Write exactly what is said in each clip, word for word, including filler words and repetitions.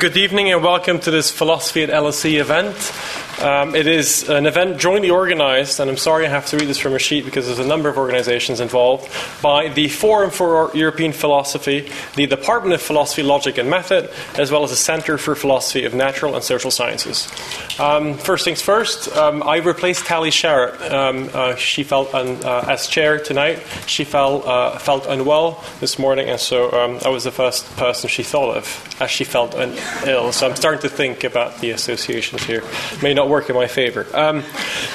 Good evening and welcome to this Philosophy at L S E event. Um, it is an event jointly organized, and I'm sorry I have to read this from a sheet because there's a number of organizations involved, by the Forum for European Philosophy, the Department of Philosophy, Logic and Method, as well as the Center for Philosophy of Natural and Social Sciences. Um, first things first, um, I replaced Tali Sharrett. Um, uh, she felt, un, uh, as chair tonight, she felt, uh, felt unwell this morning, and so um, I was the first person she thought of, as she felt un- ill, so I'm starting to think about the associations here. May not work in my favor. Um,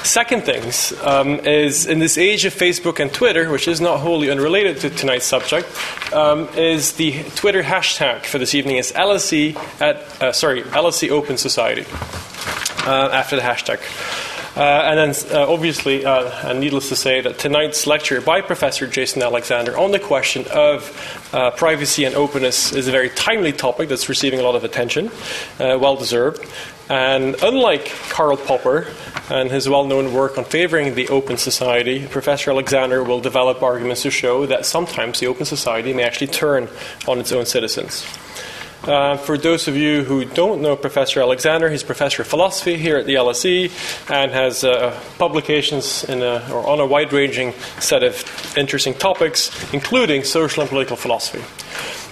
second things um, is, in this age of Facebook and Twitter, which is not wholly unrelated to tonight's subject, um, is the Twitter hashtag for this evening is L S E at uh, sorry L S E Open Society uh, after the hashtag. Uh, and then, uh, obviously, uh, and needless to say, that tonight's lecture by Professor Jason Alexander on the question of uh, privacy and openness is a very timely topic that's receiving a lot of attention, uh, well-deserved. And unlike Karl Popper and his well-known work on favoring the open society, Professor Alexander will develop arguments to show that sometimes the open society may actually turn on its own citizens. Uh, for those of you who don't know Professor Alexander, he's Professor of Philosophy here at the L S E and has uh, publications in a, or on a wide-ranging set of interesting topics, including social and political philosophy.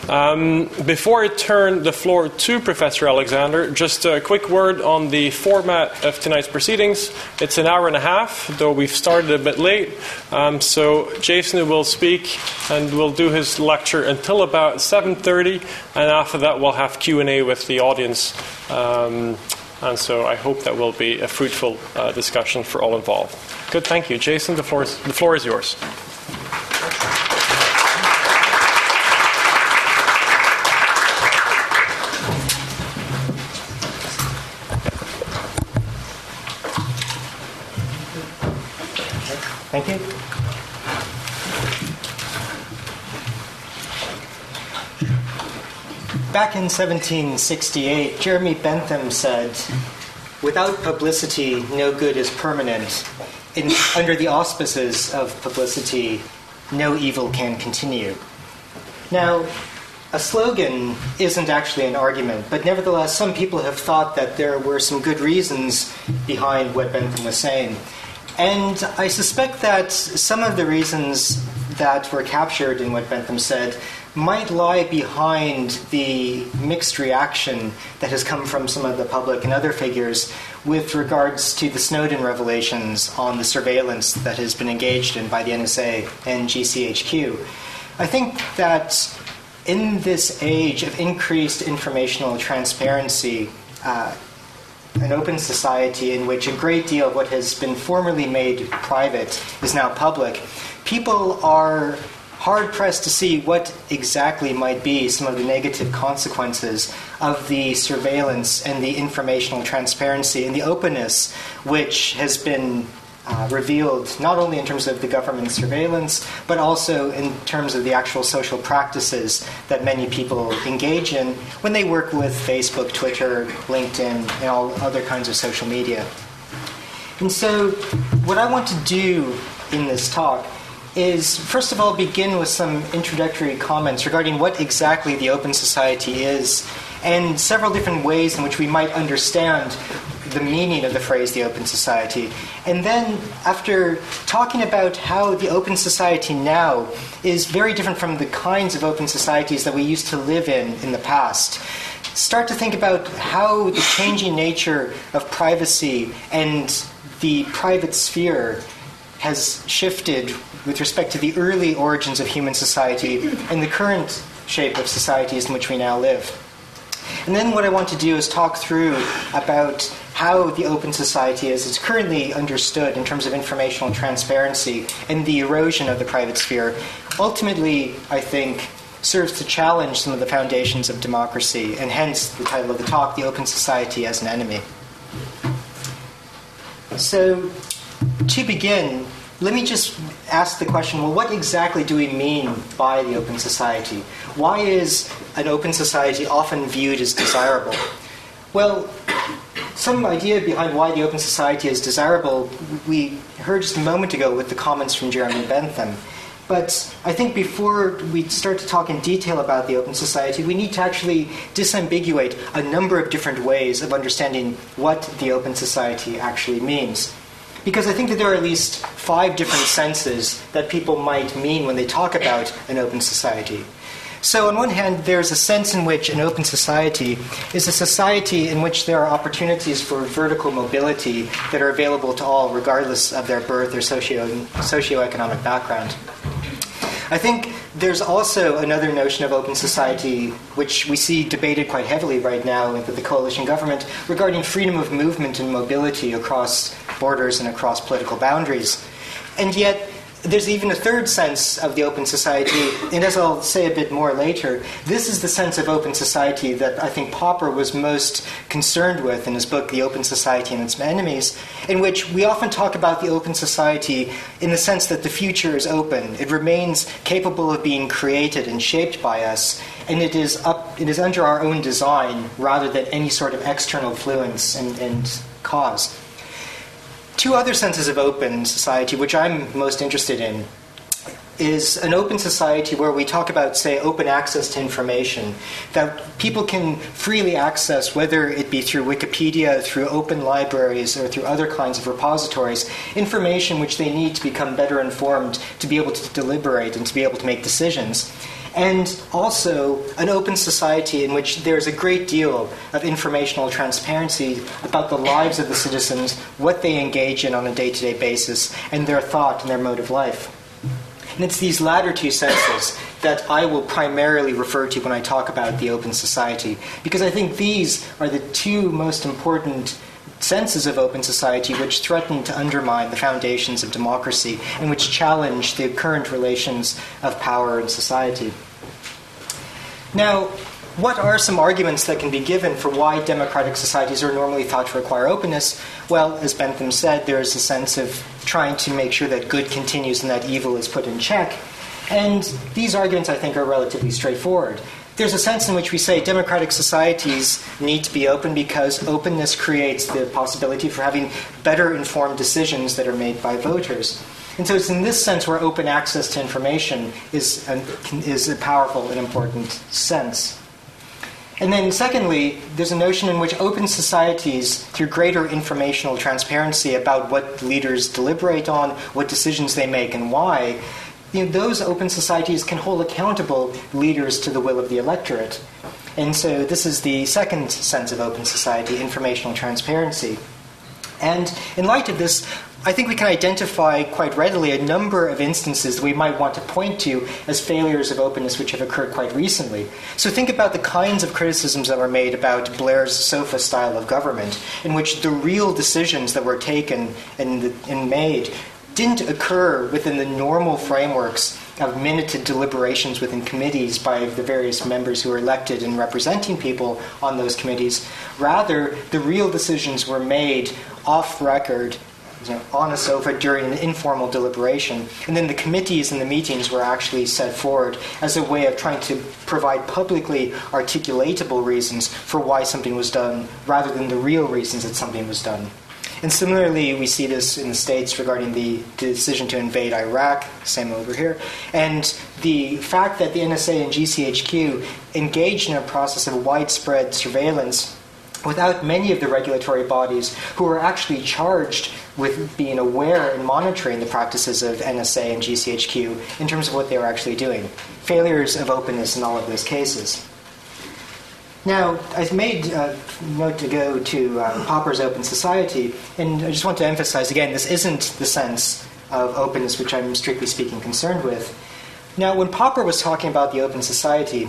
Um, before I turn the floor to Professor Alexander, just a quick word on the format of tonight's proceedings. It's an hour and a half, though we've started a bit late. Um, so Jason will speak and will do his lecture until about seven thirty, and after that we'll have Q and A with the audience. Um, and so I hope that will be a fruitful uh, discussion for all involved. Good, thank you. Jason, the floor is, the floor is yours. Thank you. Back in seventeen sixty-eight, Jeremy Bentham said, "Without publicity, no good is permanent. In, under the auspices of publicity, no evil can continue." Now, a slogan isn't actually an argument, but nevertheless, some people have thought that there were some good reasons behind what Bentham was saying. And I suspect that some of the reasons that were captured in what Bentham said might lie behind the mixed reaction that has come from some of the public and other figures with regards to the Snowden revelations on the surveillance that has been engaged in by the N S A and G C H Q. I think that in this age of increased informational transparency, uh, an open society in which a great deal of what has been formerly made private is now public, people are hard-pressed to see what exactly might be some of the negative consequences of the surveillance and the informational transparency and the openness which has been uh, revealed, not only in terms of the government surveillance, but also in terms of the actual social practices that many people engage in when they work with Facebook, Twitter, LinkedIn, and all other kinds of social media. And so what I want to do in this talk is, first of all, begin with some introductory comments regarding what exactly the open society is and several different ways in which we might understand the meaning of the phrase the open society. And then, after talking about how the open society now is very different from the kinds of open societies that we used to live in in the past, start to think about how the changing nature of privacy and the private sphere has shifted with respect to the early origins of human society and the current shape of societies in which we now live. And then what I want to do is talk through about how the open society is, is currently understood in terms of informational transparency and the erosion of the private sphere. Ultimately, I think, serves to challenge some of the foundations of democracy, and hence the title of the talk, The Open Society as an Enemy. So, to begin, let me just ask the question, well, what exactly do we mean by the open society? Why is an open society often viewed as desirable? Well, some idea behind why the open society is desirable we heard just a moment ago with the comments from Jeremy Bentham. But I think before we start to talk in detail about the open society, we need to actually disambiguate a number of different ways of understanding what the open society actually means. Because I think that there are at least five different senses that people might mean when they talk about an open society. So on one hand, there's a sense in which an open society is a society in which there are opportunities for vertical mobility that are available to all, regardless of their birth or socio- socioeconomic background. I think there's also another notion of open society, which we see debated quite heavily right now with the coalition government, regarding freedom of movement and mobility across borders and across political boundaries. And yet, there's even a third sense of the open society, and as I'll say a bit more later, this is the sense of open society that I think Popper was most concerned with in his book, The Open Society and Its Enemies, in which we often talk about the open society in the sense that the future is open. It remains capable of being created and shaped by us, and it is up, it is under our own design rather than any sort of external influence and, and cause. Two other senses of open society, which I'm most interested in, is an open society where we talk about, say, open access to information, that people can freely access, whether it be through Wikipedia, through open libraries, or through other kinds of repositories, information which they need to become better informed, to be able to deliberate, and to be able to make decisions. And also an open society in which there's a great deal of informational transparency about the lives of the citizens, what they engage in on a day-to-day basis, and their thought and their mode of life. And it's these latter two senses that I will primarily refer to when I talk about the open society, because I think these are the two most important senses of open society which threaten to undermine the foundations of democracy and which challenge the current relations of power in society. Now, what are some arguments that can be given for why democratic societies are normally thought to require openness? Well, as Bentham said, there is a sense of trying to make sure that good continues and that evil is put in check. And these arguments, I think, are relatively straightforward. There's a sense in which we say democratic societies need to be open because openness creates the possibility for having better informed decisions that are made by voters. And so it's in this sense where open access to information is a, is a powerful and important sense. And then secondly, there's a notion in which open societies, through greater informational transparency about what leaders deliberate on, what decisions they make and why, you know, those open societies can hold accountable leaders to the will of the electorate. And so this is the second sense of open society, informational transparency. And in light of this, I think we can identify quite readily a number of instances that we might want to point to as failures of openness which have occurred quite recently. So think about the kinds of criticisms that were made about Blair's sofa style of government, in which the real decisions that were taken and, and made didn't occur within the normal frameworks of minuted deliberations within committees by the various members who are elected and representing people on those committees. Rather, the real decisions were made off record, you know, on a sofa during an informal deliberation. And then the committees and the meetings were actually set forward as a way of trying to provide publicly articulatable reasons for why something was done rather than the real reasons that something was done. And similarly, we see this in the States regarding the decision to invade Iraq, same over here, and the fact that the N S A and G C H Q engaged in a process of widespread surveillance without many of the regulatory bodies who were actually charged with being aware and monitoring the practices of N S A and G C H Q in terms of what they were actually doing. Failures of openness in all of those cases. Now, I've made a note to go to um, Popper's Open Society, and I just want to emphasize again, this isn't the sense of openness which I'm strictly speaking concerned with. Now, when Popper was talking about the open society,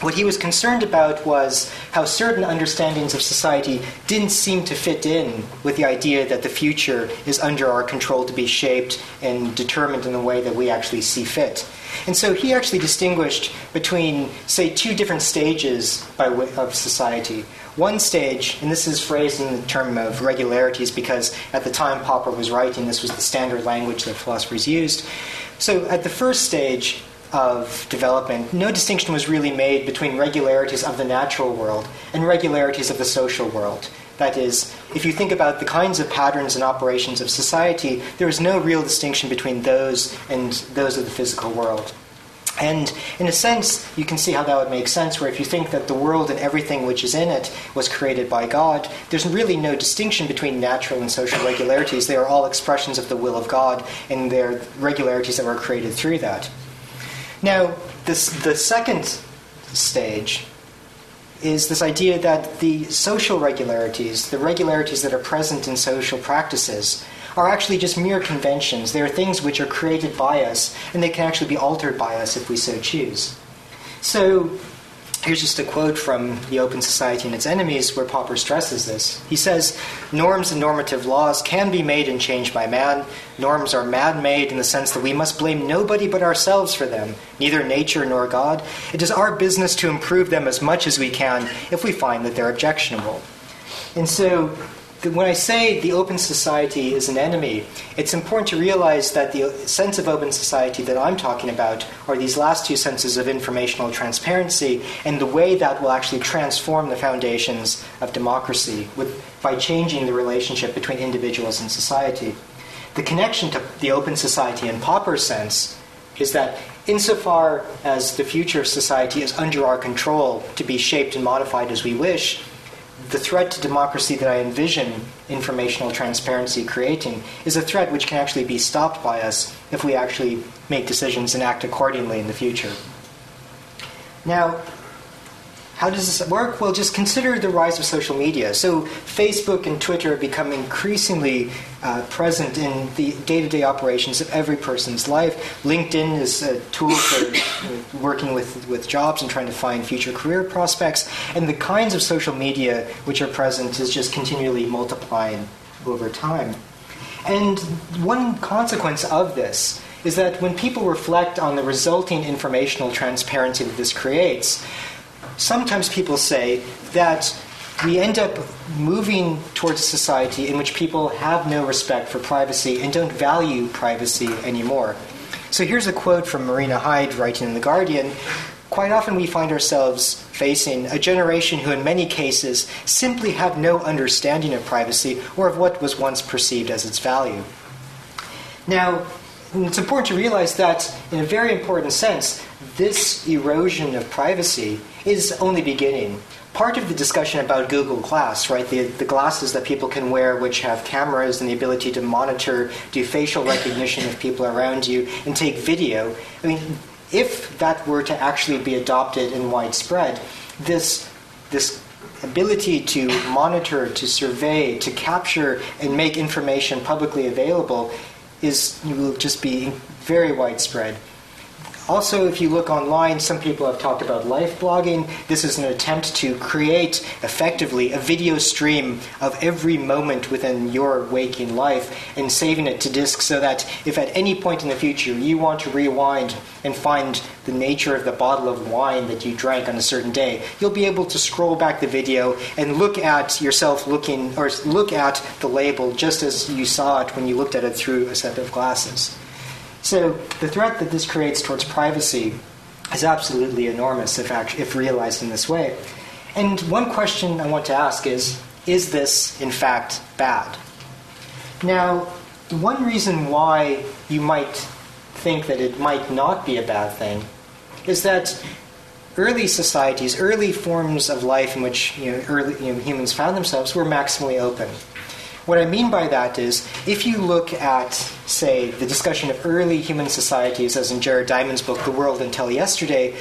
what he was concerned about was how certain understandings of society didn't seem to fit in with the idea that the future is under our control to be shaped and determined in the way that we actually see fit. And so he actually distinguished between, say, two different stages by way of society. One stage, and this is phrased in the term of regularities because at the time Popper was writing, this was the standard language that philosophers used. So at the first stage, of development, no distinction was really made between regularities of the natural world and regularities of the social world. That is, if you think about the kinds of patterns and operations of society, there is no real distinction between those and those of the physical world. And in a sense, you can see how that would make sense, where if you think that the world and everything which is in it was created by God, there's really no distinction between natural and social regularities. They are all expressions of the will of God, and they're regularities that were created through that. Now, this, the second stage is this idea that the social regularities, the regularities that are present in social practices, are actually just mere conventions. They are things which are created by us, and they can actually be altered by us if we so choose. So here's just a quote from The Open Society and Its Enemies, where Popper stresses this. He says, "Norms and normative laws can be made and changed by man. Norms are man-made in the sense that we must blame nobody but ourselves for them, neither nature nor God. It is our business to improve them as much as we can if we find that they're objectionable." And so when I say the open society is an enemy, it's important to realize that the sense of open society that I'm talking about are these last two senses of informational transparency and the way that will actually transform the foundations of democracy with, by changing the relationship between individuals and society. The connection to the open society in Popper's sense is that insofar as the future of society is under our control to be shaped and modified as we wish, the threat to democracy that I envision informational transparency creating is a threat which can actually be stopped by us if we actually make decisions and act accordingly in the future. Now, how does this work? Well, just consider the rise of social media. So Facebook and Twitter have become increasingly uh, present in the day-to-day operations of every person's life. LinkedIn is a tool for working with, with jobs and trying to find future career prospects. And the kinds of social media which are present is just continually multiplying over time. And one consequence of this is that when people reflect on the resulting informational transparency that this creates, sometimes people say that we end up moving towards a society in which people have no respect for privacy and don't value privacy anymore. So here's a quote from Marina Hyde writing in The Guardian. "Quite often we find ourselves facing a generation who in many cases simply have no understanding of privacy or of what was once perceived as its value." Now, it's important to realize that, in a very important sense, this erosion of privacy is only beginning. Part of the discussion about Google Glass, right, the, the glasses that people can wear which have cameras and the ability to monitor, do facial recognition of people around you, and take video. I mean, if that were to actually be adopted and widespread, this this ability to monitor, to survey, to capture, and make information publicly available is will just be very widespread. Also, if you look online, some people have talked about life blogging. This is an attempt to create, effectively, a video stream of every moment within your waking life and saving it to disk so that if at any point in the future you want to rewind and find the nature of the bottle of wine that you drank on a certain day, you'll be able to scroll back the video and look at yourself looking, or look at the label just as you saw it when you looked at it through a set of glasses. So the threat that this creates towards privacy is absolutely enormous if, act- if realized in this way. And one question I want to ask is, is this in fact bad? Now, one reason why you might think that it might not be a bad thing is that early societies, early forms of life in which you know, early, you know, humans found themselves were maximally open. What I mean by that is, if you look at, say, the discussion of early human societies, as in Jared Diamond's book, The World Until Yesterday,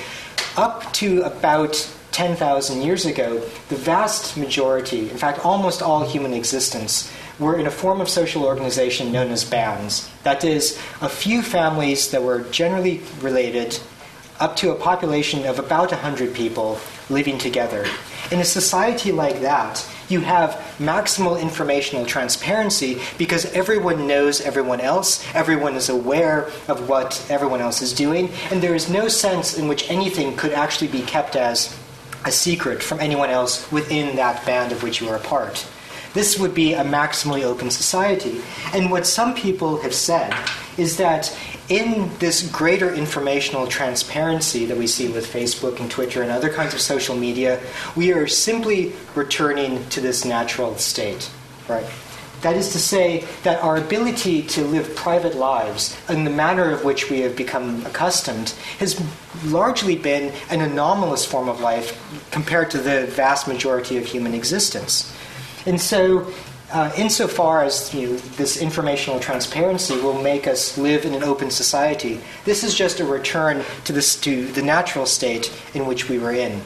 up to about ten thousand years ago, the vast majority, in fact, almost all human existence, were in a form of social organization known as bands. That is, a few families that were generally related, up to a population of about one hundred people living together. In a society like that, you have maximal informational transparency because everyone knows everyone else, everyone is aware of what everyone else is doing, and there is no sense in which anything could actually be kept as a secret from anyone else within that band of which you are a part. This would be a maximally open society. And what some people have said is that in this greater informational transparency that we see with Facebook and Twitter and other kinds of social media, we are simply returning to this natural state, right? That is to say that our ability to live private lives in the manner of which we have become accustomed has largely been an anomalous form of life compared to the vast majority of human existence. And so uh, insofar as you know, this informational transparency will make us live in an open society, this is just a return to, this, to the natural state in which we were in.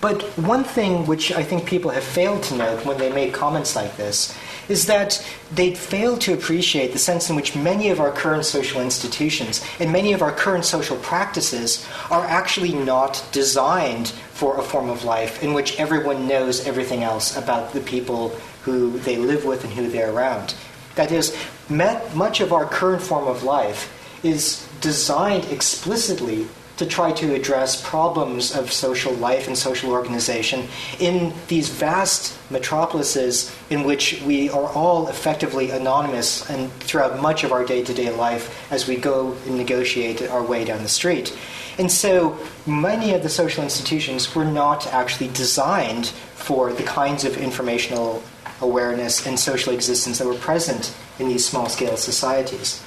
But one thing which I think people have failed to note when they make comments like this is that they fail to appreciate the sense in which many of our current social institutions and many of our current social practices are actually not designed for a form of life in which everyone knows everything else about the people who they live with and who they're around. That is, much of our current form of life is designed explicitly to try to address problems of social life and social organization in these vast metropolises in which we are all effectively anonymous and throughout much of our day-to-day life as we go and negotiate our way down the street. And so many of the social institutions were not actually designed for the kinds of informational awareness and social existence that were present in these small-scale societies.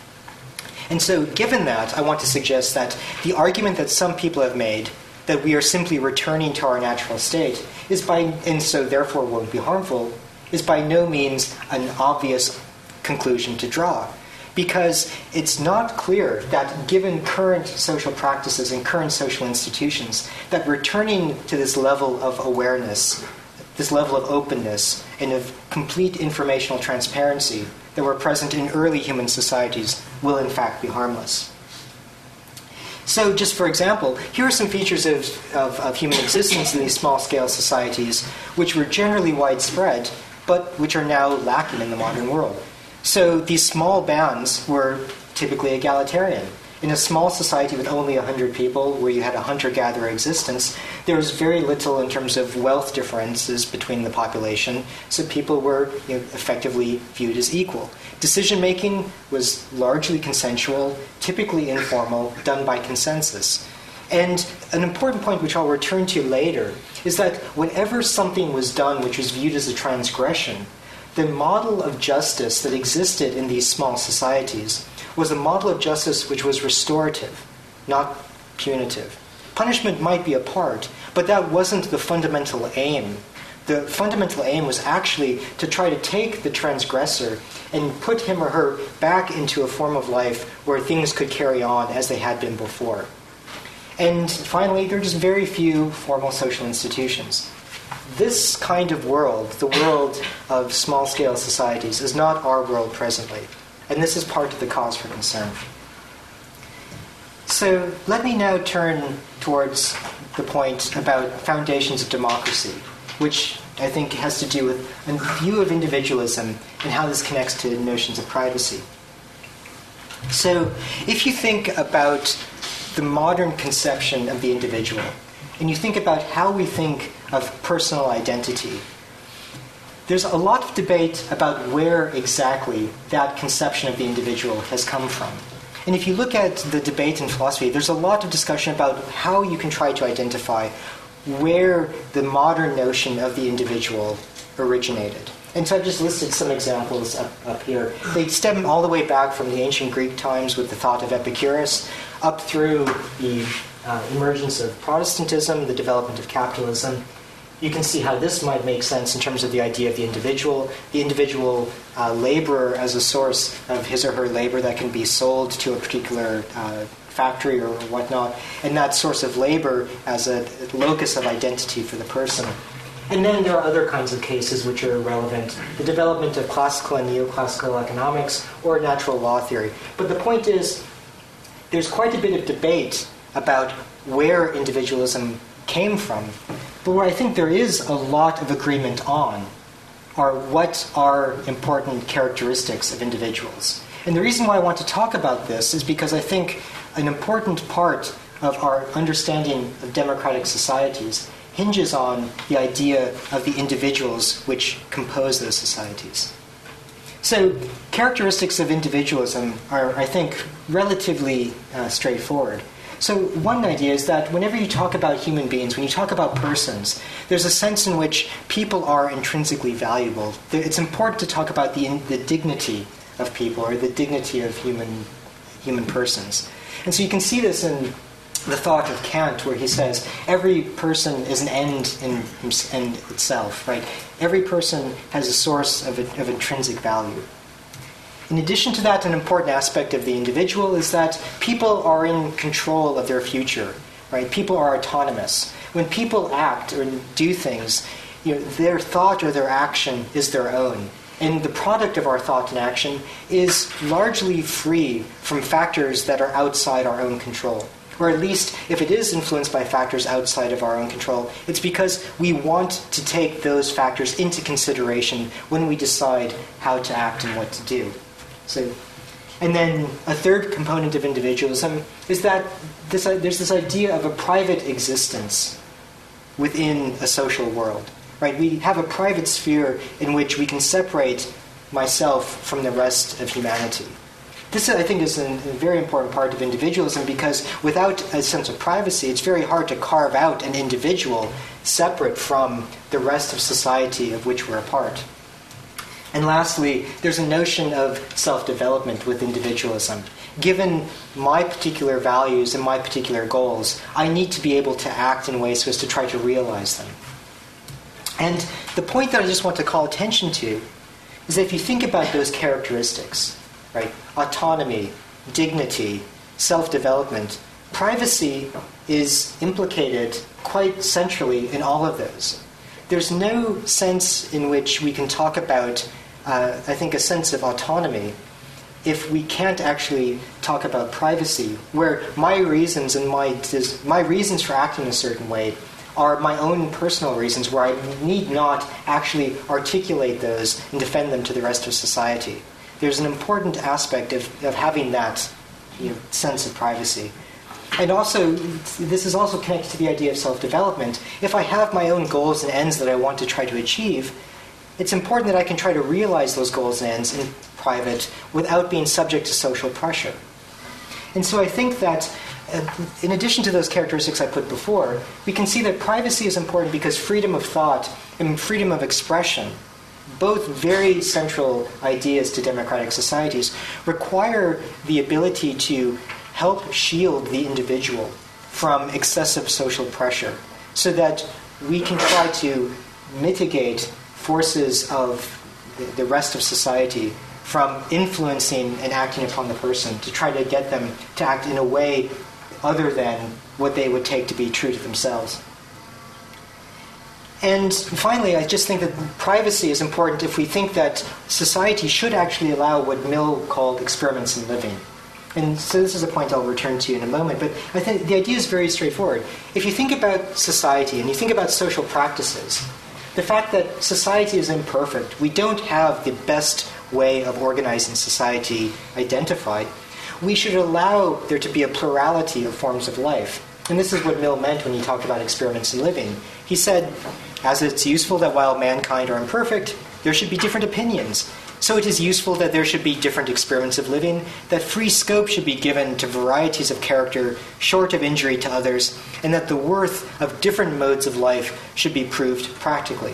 And so given that, I want to suggest that the argument that some people have made that we are simply returning to our natural state is by, and so therefore won't be harmful, is by no means an obvious conclusion to draw. Because it's not clear that given current social practices and current social institutions, that returning to this level of awareness, this level of openness, and of complete informational transparency that were present in early human societies will in fact be harmless. So just for example, here are some features of, of, of human existence in these small-scale societies which were generally widespread, but which are now lacking in the modern world. So these small bands were typically egalitarian. In a small society with only one hundred people, where you had a hunter-gatherer existence, there was very little in terms of wealth differences between the population, so people were you know, effectively viewed as equal. Decision-making was largely consensual, typically informal, done by consensus. And an important point, which I'll return to later, is that whenever something was done which was viewed as a transgression, the model of justice that existed in these small societies was a model of justice which was restorative, not punitive. Punishment might be a part, but that wasn't the fundamental aim. The fundamental aim was actually to try to take the transgressor and put him or her back into a form of life where things could carry on as they had been before. And finally, there are just very few formal social institutions. This kind of world, the world of small-scale societies, is not our world presently. And this is part of the cause for concern. So let me now turn towards the point about foundations of democracy, which I think has to do with a view of individualism and how this connects to notions of privacy. So if you think about the modern conception of the individual, and you think about how we think of personal identity, there's a lot of debate about where exactly that conception of the individual has come from. And if you look at the debate in philosophy, there's a lot of discussion about how you can try to identify where the modern notion of the individual originated. And so I've just listed some examples up, up here. They stem all the way back from the ancient Greek times with the thought of Epicurus, up through the uh, emergence of Protestantism, the development of capitalism. You can see how this might make sense in terms of the idea of the individual, the individual uh, laborer as a source of his or her labor that can be sold to a particular uh, factory or whatnot, and that source of labor as a locus of identity for the person. And then there are other kinds of cases which are relevant, the development of classical and neoclassical economics or natural law theory. But the point is, there's quite a bit of debate about where individualism came from. But what I think there is a lot of agreement on are what are important characteristics of individuals. And the reason why I want to talk about this is because I think an important part of our understanding of democratic societies hinges on the idea of the individuals which compose those societies. So characteristics of individualism are, I think, relatively uh, straightforward. So one idea is that whenever you talk about human beings, when you talk about persons, there's a sense in which people are intrinsically valuable. It's important to talk about the, the dignity of people, or the dignity of human human persons. And so you can see this in the thought of Kant, where he says every person is an end in, in itself, right? Every person has a source of, of intrinsic value. In addition to that, an important aspect of the individual is that people are in control of their future, right? People are autonomous. When people act or do things, you know, their thought or their action is their own. And the product of our thought and action is largely free from factors that are outside our own control. Or at least, if it is influenced by factors outside of our own control, it's because we want to take those factors into consideration when we decide how to act and what to do. So, and then a third component of individualism is that this, there's this idea of a private existence within a social world. Right, we have a private sphere in which we can separate myself from the rest of humanity. This, I think, is a very important part of individualism, because without a sense of privacy, it's very hard to carve out an individual separate from the rest of society of which we're a part. And lastly, there's a notion of self-development with individualism. Given my particular values and my particular goals, I need to be able to act in ways so as to try to realize them. And the point that I just want to call attention to is that if you think about those characteristics, right, autonomy, dignity, self-development, privacy is implicated quite centrally in all of those. There's no sense in which we can talk about, uh, I think, a sense of autonomy if we can't actually talk about privacy, where my reasons and my my reasons for acting in a certain way are my own personal reasons, where I need not actually articulate those and defend them to the rest of society. There's an important aspect of, of having that, you know, sense of privacy. And also, this is also connected to the idea of self-development. If I have my own goals and ends that I want to try to achieve, it's important that I can try to realize those goals and ends in private without being subject to social pressure. And so I think that in addition to those characteristics I put before, we can see that privacy is important because freedom of thought and freedom of expression, both very central ideas to democratic societies, require the ability to help shield the individual from excessive social pressure so that we can try to mitigate forces of the rest of society from influencing and acting upon the person, to try to get them to act in a way other than what they would take to be true to themselves. And finally, I just think that privacy is important if we think that society should actually allow what Mill called experiments in living. And so this is a point I'll return to in a moment, but I think the idea is very straightforward. If you think about society and you think about social practices, the fact that society is imperfect, we don't have the best way of organizing society identified, we should allow there to be a plurality of forms of life. And this is what Mill meant when he talked about experiments in living. He said, as it's useful that while mankind are imperfect, there should be different opinions. So it is useful that there should be different experiments of living, that free scope should be given to varieties of character short of injury to others, and that the worth of different modes of life should be proved practically.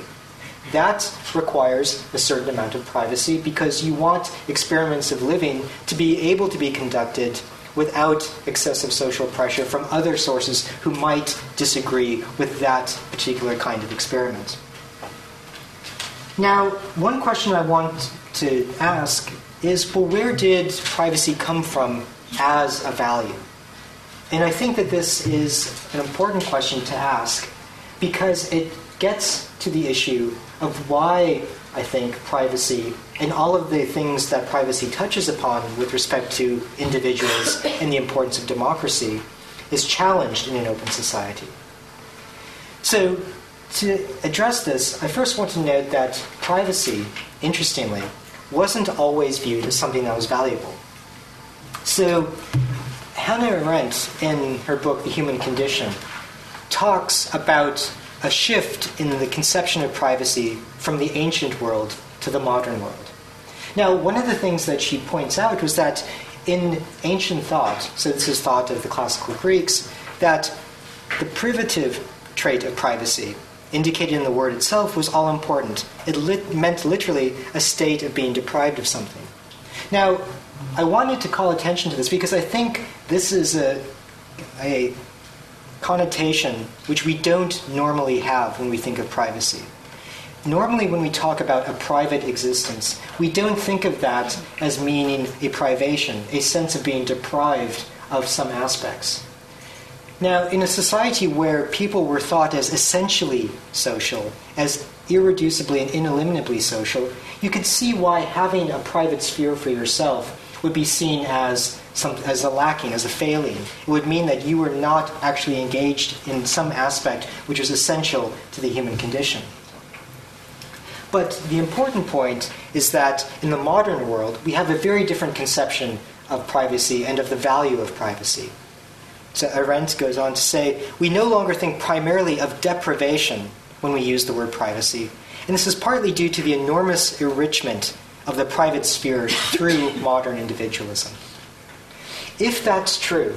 That requires a certain amount of privacy because you want experiments of living to be able to be conducted without excessive social pressure from other sources who might disagree with that particular kind of experiment. Now, one question I want to ask is, well, where did privacy come from as a value? And I think that this is an important question to ask because it gets to the issue of why I think privacy and all of the things that privacy touches upon with respect to individuals and the importance of democracy is challenged in an open society. So to address this, I first want to note that privacy, interestingly, wasn't always viewed as something that was valuable. So Hannah Arendt, in her book The Human Condition, talks about a shift in the conception of privacy from the ancient world to the modern world. Now, one of the things that she points out was that in ancient thought, so this is thought of the classical Greeks, that the privative trait of privacy, indicated in the word itself, was all important. It lit- meant literally a state of being deprived of something. Now, I wanted to call attention to this because I think this is a, a connotation which we don't normally have when we think of privacy. Normally, when we talk about a private existence, we don't think of that as meaning a privation, a sense of being deprived of some aspects. Now, in a society where people were thought as essentially social, as irreducibly and ineliminably social, you could see why having a private sphere for yourself would be seen as some, as a lacking, as a failing. It would mean that you were not actually engaged in some aspect which was essential to the human condition. But the important point is that in the modern world, we have a very different conception of privacy and of the value of privacy. So Arendt goes on to say, we no longer think primarily of deprivation when we use the word privacy. And this is partly due to the enormous enrichment of the private sphere through modern individualism. If that's true,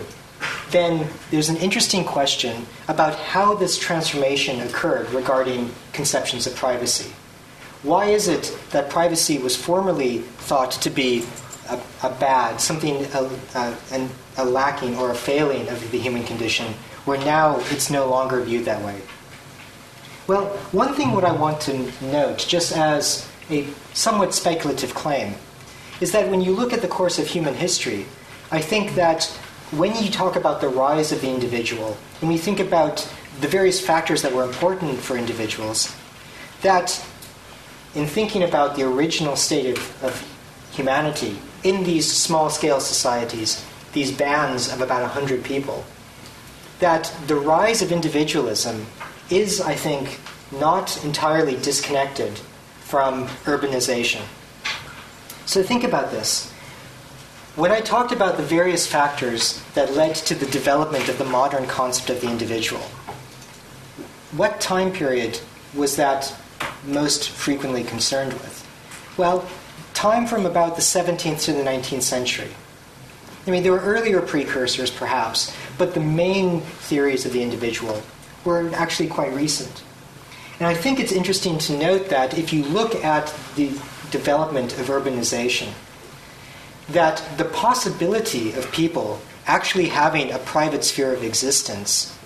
then there's an interesting question about how this transformation occurred regarding conceptions of privacy. Why is it that privacy was formerly thought to be a, a bad, something a, a, an a lacking or a failing of the human condition, where now it's no longer viewed that way? Well, one thing what I want to note, just as a somewhat speculative claim, is that when you look at the course of human history, I think that when you talk about the rise of the individual, and we think about the various factors that were important for individuals, that in thinking about the original state of, of humanity in these small-scale societies, these bands of about one hundred people, that the rise of individualism is, I think, not entirely disconnected from urbanization. So think about this. When I talked about the various factors that led to the development of the modern concept of the individual, what time period was that most frequently concerned with? Well, time from about the seventeenth to the nineteenth century. I mean, there were earlier precursors, perhaps, but the main theories of the individual were actually quite recent. And I think it's interesting to note that if you look at the development of urbanization, that the possibility of people actually having a private sphere of existence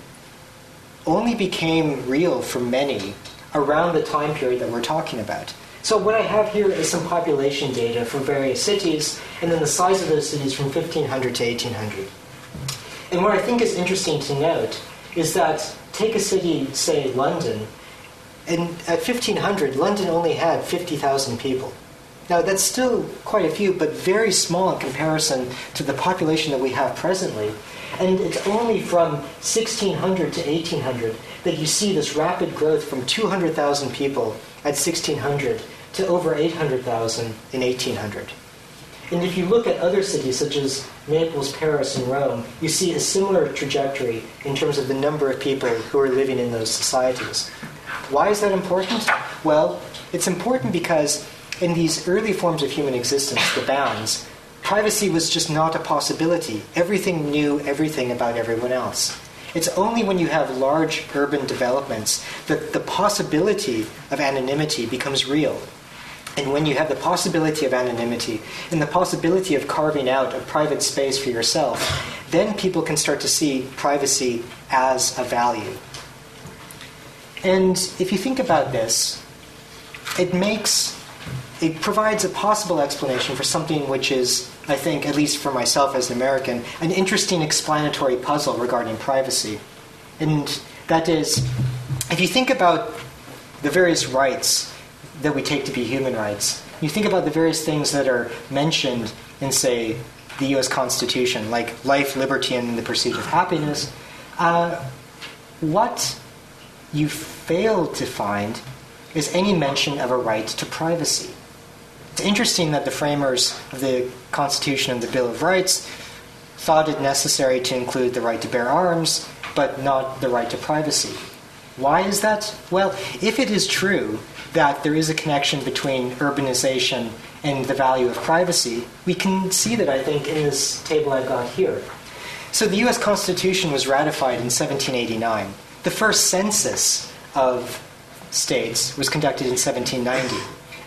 only became real for many around the time period that we're talking about. So what I have here is some population data from various cities, and then the size of those cities from fifteen hundred to eighteen hundred. And what I think is interesting to note is that take a city, say London, and at fifteen hundred, London only had fifty thousand people. Now that's still quite a few, but very small in comparison to the population that we have presently. And it's only from sixteen hundred to eighteen hundred that you see this rapid growth from two hundred thousand people at sixteen hundred to over eight hundred thousand in eighteen hundred. And if you look at other cities such as Naples, Paris, and Rome, you see a similar trajectory in terms of the number of people who are living in those societies. Why is that important? Well, it's important because in these early forms of human existence, the bounds, privacy was just not a possibility. Everything knew everything about everyone else. It's only when you have large urban developments that the possibility of anonymity becomes real. And when you have the possibility of anonymity and the possibility of carving out a private space for yourself, then people can start to see privacy as a value. And if you think about this, it makes... it provides a possible explanation for something which is, I think, at least for myself as an American, an interesting explanatory puzzle regarding privacy. And that is, if you think about the various rights that we take to be human rights, you think about the various things that are mentioned in, say, the U S Constitution, like life, liberty, and the pursuit of happiness, uh, what you fail to find is any mention of a right to privacy. It's interesting that the framers of the Constitution and the Bill of Rights thought it necessary to include the right to bear arms, but not the right to privacy. Why is that? Well, if it is true that there is a connection between urbanization and the value of privacy, we can see that, I think, in this table I've got here. So the U S Constitution was ratified in seventeen eighty-nine. The first census of states was conducted in seventeen ninety.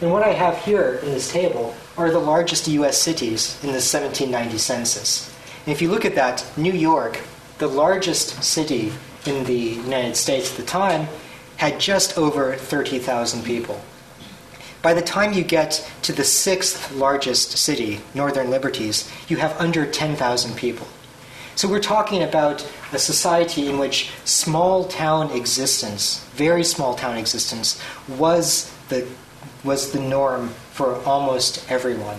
And what I have here in this table are the largest U S cities in the seventeen ninety census. And if you look at that, New York, the largest city in the United States at the time, had just over thirty thousand people. By the time you get to the sixth largest city, Northern Liberties, you have under ten thousand people. So we're talking about a society in which small town existence, very small town existence, was the was the norm for almost everyone.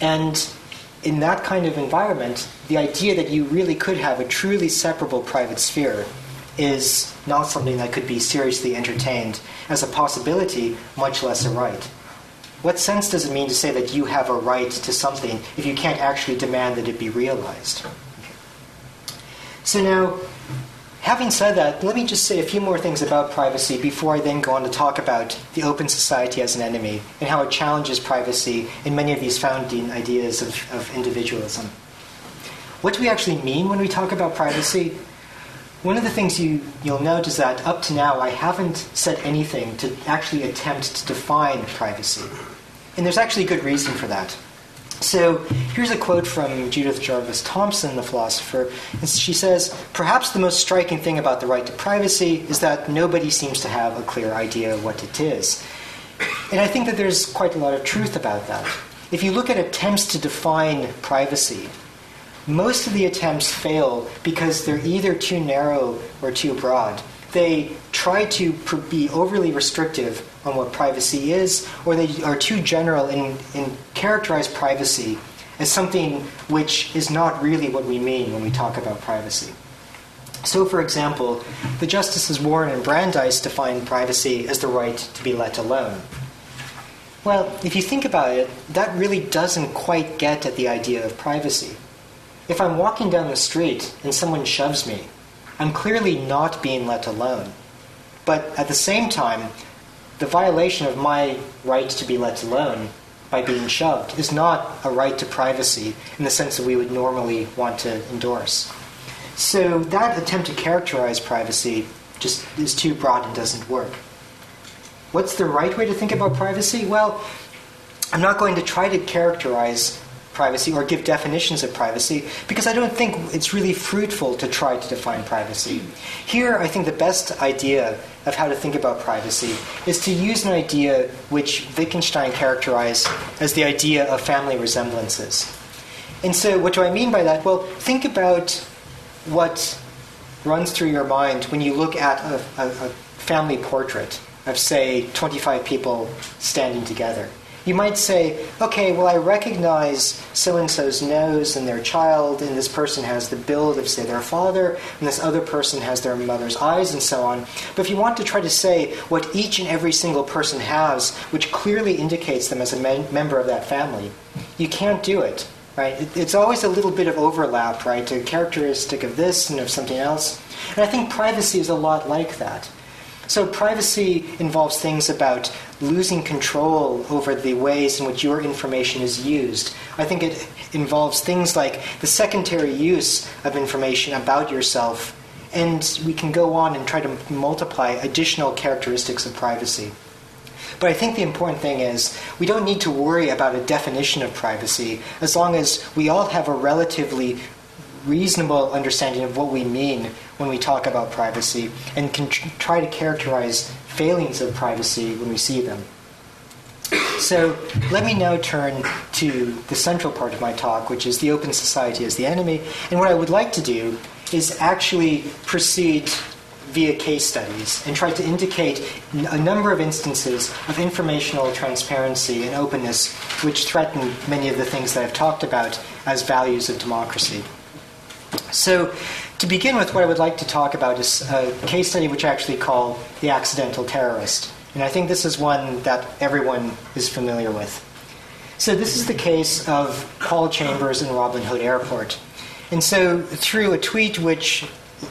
And in that kind of environment, the idea that you really could have a truly separable private sphere is not something that could be seriously entertained as a possibility, much less a right. What sense does it mean to say that you have a right to something if you can't actually demand that it be realized? So now, having said that, let me just say a few more things about privacy before I then go on to talk about the open society as an enemy and how it challenges privacy in many of these founding ideas of, of individualism. What do we actually mean when we talk about privacy? One of the things you, you'll note is that up to now I haven't said anything to actually attempt to define privacy. And there's actually good reason for that. So here's a quote from Judith Jarvis Thomson, the philosopher. She says, "Perhaps the most striking thing about the right to privacy is that nobody seems to have a clear idea of what it is." And I think that there's quite a lot of truth about that. If you look at attempts to define privacy, most of the attempts fail because they're either too narrow or too broad. They try to be overly restrictive on what privacy is, or they are too general and, and characterize privacy as something which is not really what we mean when we talk about privacy. So, for example, the Justices Warren and Brandeis define privacy as the right to be let alone. Well, if you think about it, that really doesn't quite get at the idea of privacy. If I'm walking down the street and someone shoves me, I'm clearly not being let alone. But at the same time, the violation of my right to be let alone by being shoved is not a right to privacy in the sense that we would normally want to endorse. So that attempt to characterize privacy just is too broad and doesn't work. What's the right way to think about privacy? Well, I'm not going to try to characterize privacy or give definitions of privacy because I don't think it's really fruitful to try to define privacy. Here, I think the best idea of how to think about privacy is to use an idea which Wittgenstein characterized as the idea of family resemblances. And so what do I mean by that? Well, think about what runs through your mind when you look at a, a, a family portrait of, say, twenty-five people standing together. You might say, okay, well, I recognize so-and-so's nose and their child, and this person has the build of, say, their father, and this other person has their mother's eyes, and so on. But if you want to try to say what each and every single person has, which clearly indicates them as a me- member of that family, you can't do it, right? It, it's always a little bit of overlap, right, a characteristic of this and of something else. And I think privacy is a lot like that. So privacy involves things about losing control over the ways in which your information is used. I think it involves things like the secondary use of information about yourself, and we can go on and try to multiply additional characteristics of privacy. But I think the important thing is we don't need to worry about a definition of privacy as long as we all have a relatively reasonable understanding of what we mean when we talk about privacy and can tr- try to characterize failings of privacy when we see them. So let me now turn to the central part of my talk, which is the open society as the enemy. And what I would like to do is actually proceed via case studies and try to indicate n- a number of instances of informational transparency and openness which threaten many of the things that I've talked about as values of democracy. So, to begin with, what I would like to talk about is a case study which I actually call The Accidental Terrorist. And I think this is one that everyone is familiar with. So this is the case of Paul Chambers and Robin Hood Airport. And so through a tweet which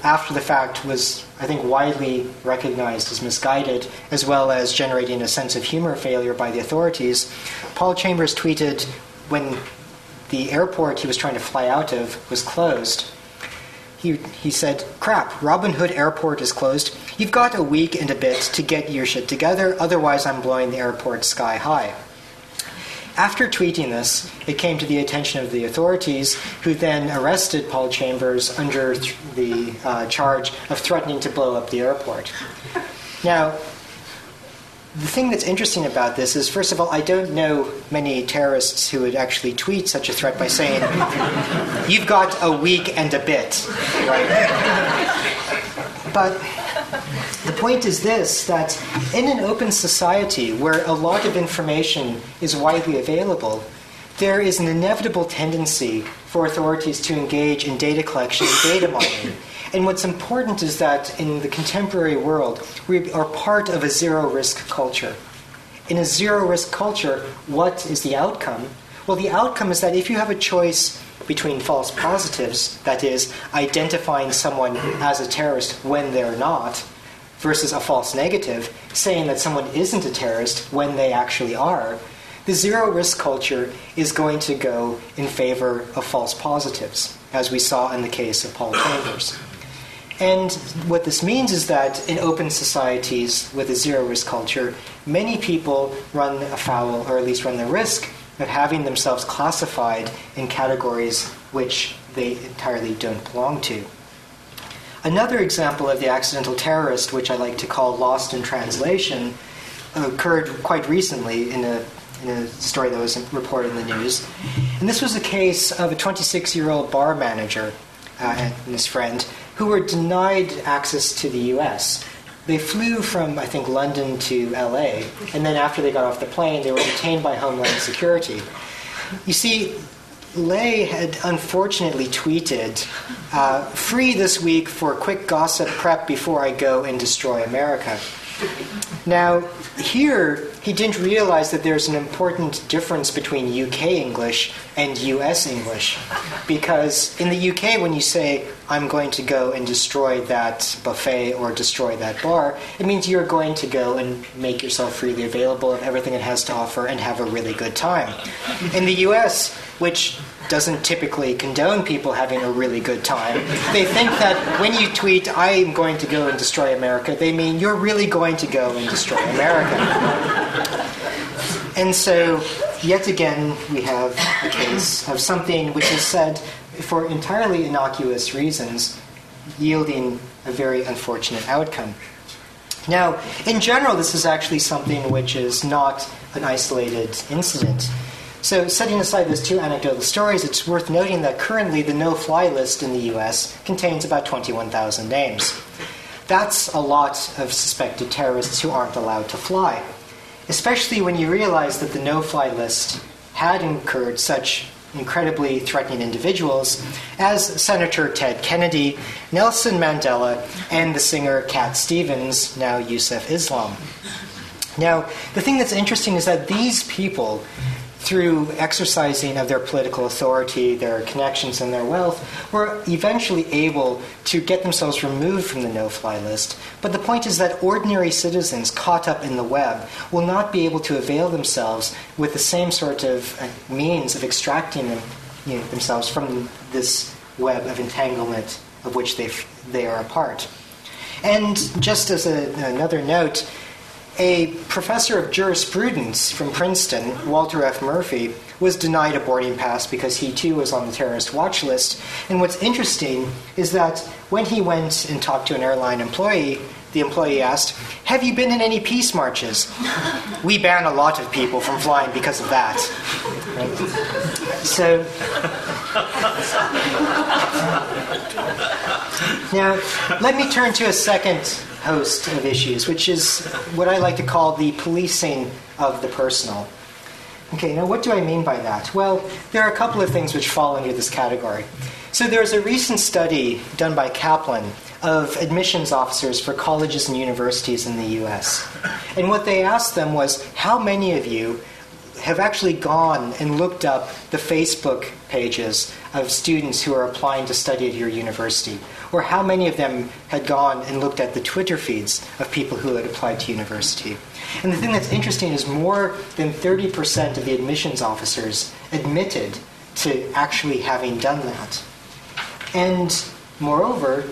after the fact was, I think, widely recognized as misguided, as well as generating a sense of humor failure by the authorities. Paul Chambers tweeted when the airport he was trying to fly out of was closed. He, he said, "Crap, Robin Hood Airport is closed. You've got a week and a bit to get your shit together, otherwise I'm blowing the airport sky high." After tweeting this, it came to the attention of the authorities, who then arrested Paul Chambers under th- the uh, charge of threatening to blow up the airport. Now, the thing that's interesting about this is, first of all, I don't know many terrorists who would actually tweet such a threat by saying, "You've got a week and a bit." Right? But the point is this, that in an open society where a lot of information is widely available, there is an inevitable tendency for authorities to engage in data collection and data mining. And what's important is that in the contemporary world, we are part of a zero-risk culture. In a zero-risk culture, what is the outcome? Well, the outcome is that if you have a choice between false positives, that is, identifying someone as a terrorist when they're not, versus a false negative, saying that someone isn't a terrorist when they actually are, the zero-risk culture is going to go in favor of false positives, as we saw in the case of Paul Chambers. And what this means is that in open societies with a zero-risk culture, many people run afoul, or at least run the risk, of having themselves classified in categories which they entirely don't belong to. Another example of the accidental terrorist, which I like to call lost in translation, occurred quite recently in a, in a story that was reported in the news. And this was a case of a twenty-six-year-old bar manager uh, and his friend who were denied access to the U S. They flew from, I think, London to L A, and then after they got off the plane, they were detained by Homeland Security. You see, Lay had unfortunately tweeted, uh, "Free this week for quick gossip prep before I go and destroy America." Now, here, he didn't realize that there's an important difference between U K English and U S English, because in the U K, when you say, "I'm going to go and destroy that buffet or destroy that bar," it means you're going to go and make yourself freely available of everything it has to offer and have a really good time. In the U S, which doesn't typically condone people having a really good time, they think that when you tweet, "I'm going to go and destroy America," they mean you're really going to go and destroy America. And so, yet again, we have a case of something which is said for entirely innocuous reasons, yielding a very unfortunate outcome. Now, in general, this is actually something which is not an isolated incident. So setting aside those two anecdotal stories, it's worth noting that currently the no-fly list in the U S contains about twenty-one thousand names. That's a lot of suspected terrorists who aren't allowed to fly, especially when you realize that the no-fly list had incurred such incredibly threatening individuals as Senator Ted Kennedy, Nelson Mandela, and the singer Cat Stevens, now Yousef Islam. Now, the thing that's interesting is that these people, through exercising of their political authority, their connections, and their wealth, were eventually able to get themselves removed from the no-fly list. But the point is that ordinary citizens caught up in the web will not be able to avail themselves with the same sort of means of extracting them, you know, themselves from this web of entanglement of which they they are a part. And just as a, another note, a professor of jurisprudence from Princeton, Walter F. Murphy, was denied a boarding pass because he too was on the terrorist watch list. And what's interesting is that when he went and talked to an airline employee, the employee asked, "Have you been in any peace marches?" "We ban a lot of people from flying because of that." Right? So now, let me turn to a second host of issues, which is what I like to call the policing of the personal. Okay, now what do I mean by that? Well, there are a couple of things which fall under this category. So there's a recent study done by Kaplan of admissions officers for colleges and universities in the U S. And what they asked them was, how many of you have actually gone and looked up the Facebook pages of students who are applying to study at your university, or how many of them had gone and looked at the Twitter feeds of people who had applied to university. And the thing that's interesting is more than thirty percent of the admissions officers admitted to actually having done that. And moreover,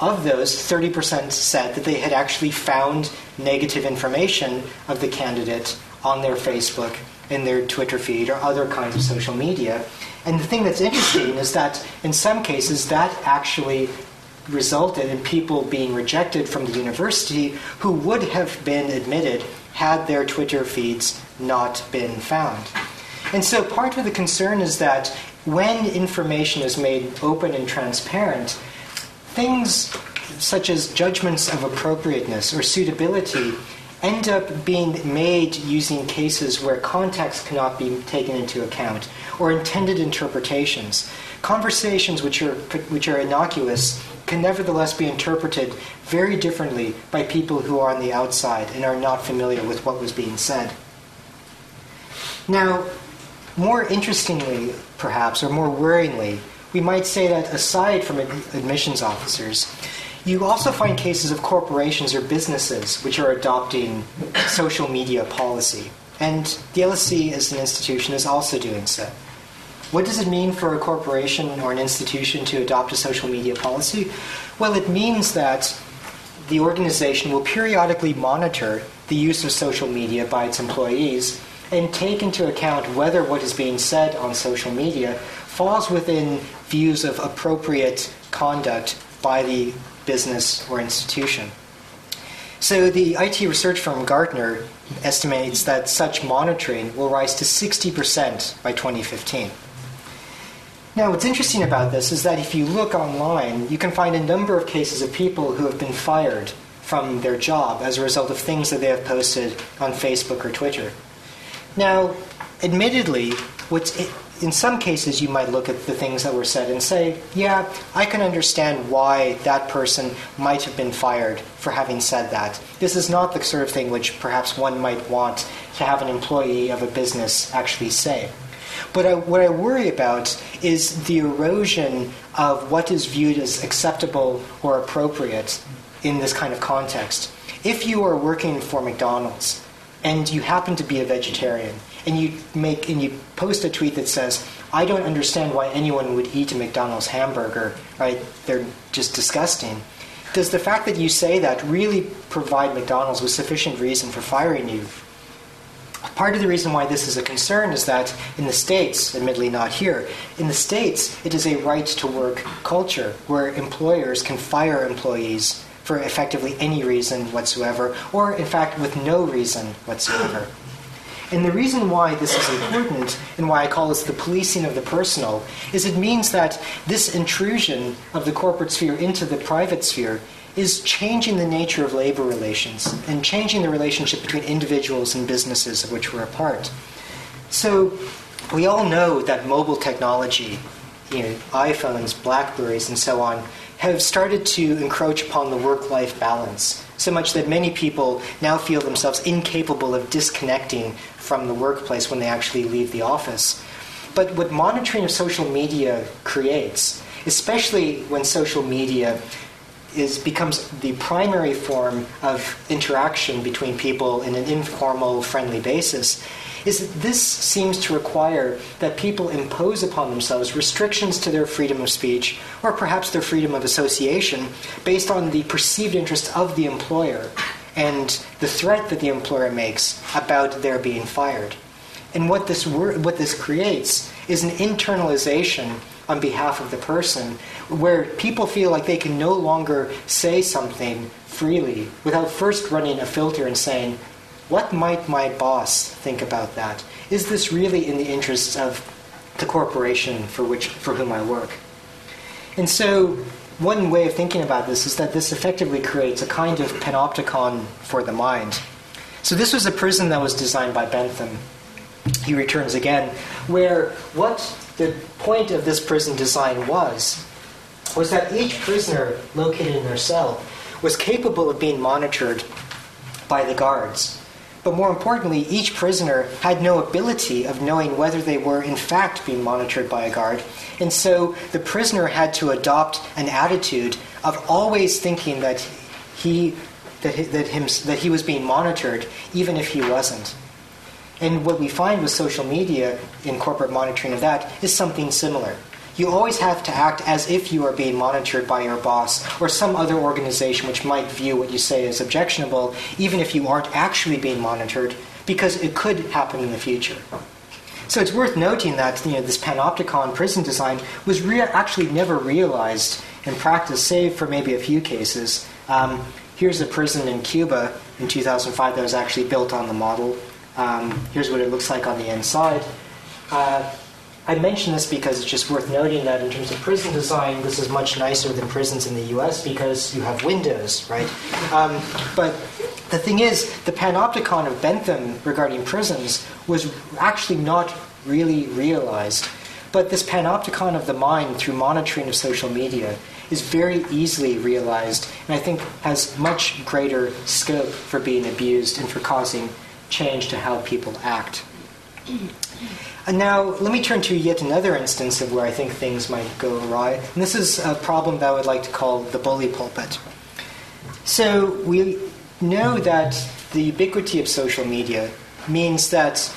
of those, thirty percent said that they had actually found negative information of the candidate on their Facebook, in their Twitter feed, or other kinds of social media. And the thing that's interesting is that in some cases that actually resulted in people being rejected from the university who would have been admitted had their Twitter feeds not been found. And so part of the concern is that when information is made open and transparent, things such as judgments of appropriateness or suitability end up being made using cases where context cannot be taken into account, or intended interpretations. Conversations which are, which are innocuous can nevertheless be interpreted very differently by people who are on the outside and are not familiar with what was being said. Now, more interestingly, perhaps, or more worryingly, we might say that aside from admissions officers, you also find cases of corporations or businesses which are adopting social media policy. And the L S E as an institution is also doing so. What does it mean for a corporation or an institution to adopt a social media policy? Well, it means that the organization will periodically monitor the use of social media by its employees and take into account whether what is being said on social media falls within views of appropriate conduct by the business or institution. So the I T research firm Gartner estimates that such monitoring will rise to sixty percent by twenty fifteen. Now, what's interesting about this is that if you look online, you can find a number of cases of people who have been fired from their job as a result of things that they have posted on Facebook or Twitter. Now, admittedly, what's it, in some cases, you might look at the things that were said and say, yeah, I can understand why that person might have been fired for having said that. This is not the sort of thing which perhaps one might want to have an employee of a business actually say. But I, what I worry about is the erosion of what is viewed as acceptable or appropriate in this kind of context. If you are working for McDonald's and you happen to be a vegetarian, and you make and you post a tweet that says, "I don't understand why anyone would eat a McDonald's hamburger. Right? They're just disgusting." Does the fact that you say that really provide McDonald's with sufficient reason for firing you? Part of the reason why this is a concern is that in the States, admittedly not here, in the States it is a right-to-work culture where employers can fire employees for effectively any reason whatsoever, or in fact with no reason whatsoever. And the reason why this is important, and why I call this the policing of the personal, is it means that this intrusion of the corporate sphere into the private sphere is changing the nature of labor relations and changing the relationship between individuals and businesses of which we're a part. So we all know that mobile technology, you know, iPhones, Blackberries, and so on, have started to encroach upon the work-life balance, so much that many people now feel themselves incapable of disconnecting from the workplace when they actually leave the office. But what monitoring of social media creates, especially when social media is becomes the primary form of interaction between people in an informal, friendly basis, is that this seems to require that people impose upon themselves restrictions to their freedom of speech, or perhaps their freedom of association, based on the perceived interest of the employer and the threat that the employer makes about their being fired. And what this wor- what this creates is an internalization on behalf of the person, where people feel like they can no longer say something freely without first running a filter and saying, what might my boss think about that? Is this really in the interests of the corporation for which for whom I work? And so one way of thinking about this is that this effectively creates a kind of panopticon for the mind. So this was a prison that was designed by Bentham. He returns again, where what the point of this prison design was, was that each prisoner located in their cell was capable of being monitored by the guards. But more importantly, each prisoner had no ability of knowing whether they were in fact being monitored by a guard. And so the prisoner had to adopt an attitude of always thinking that he, that he, that him, that he was being monitored, even if he wasn't. And what we find with social media in corporate monitoring of that is something similar. You always have to act as if you are being monitored by your boss or some other organization which might view what you say as objectionable, even if you aren't actually being monitored, because it could happen in the future. So it's worth noting that, you know, this panopticon prison design was re- actually never realized in practice, save for maybe a few cases. Um, here's a prison in Cuba in two thousand five that was actually built on the model. Um, here's what it looks like on the inside. Uh, I mention this because it's just worth noting that in terms of prison design, this is much nicer than prisons in the U S because you have windows, right? Um, but the thing is, the panopticon of Bentham regarding prisons was actually not really realized. But this panopticon of the mind through monitoring of social media is very easily realized, and I think has much greater scope for being abused and for causing change to how people act. And now, let me turn to yet another instance of where I think things might go awry. And this is a problem that I would like to call the bully pulpit. So we know that the ubiquity of social media means that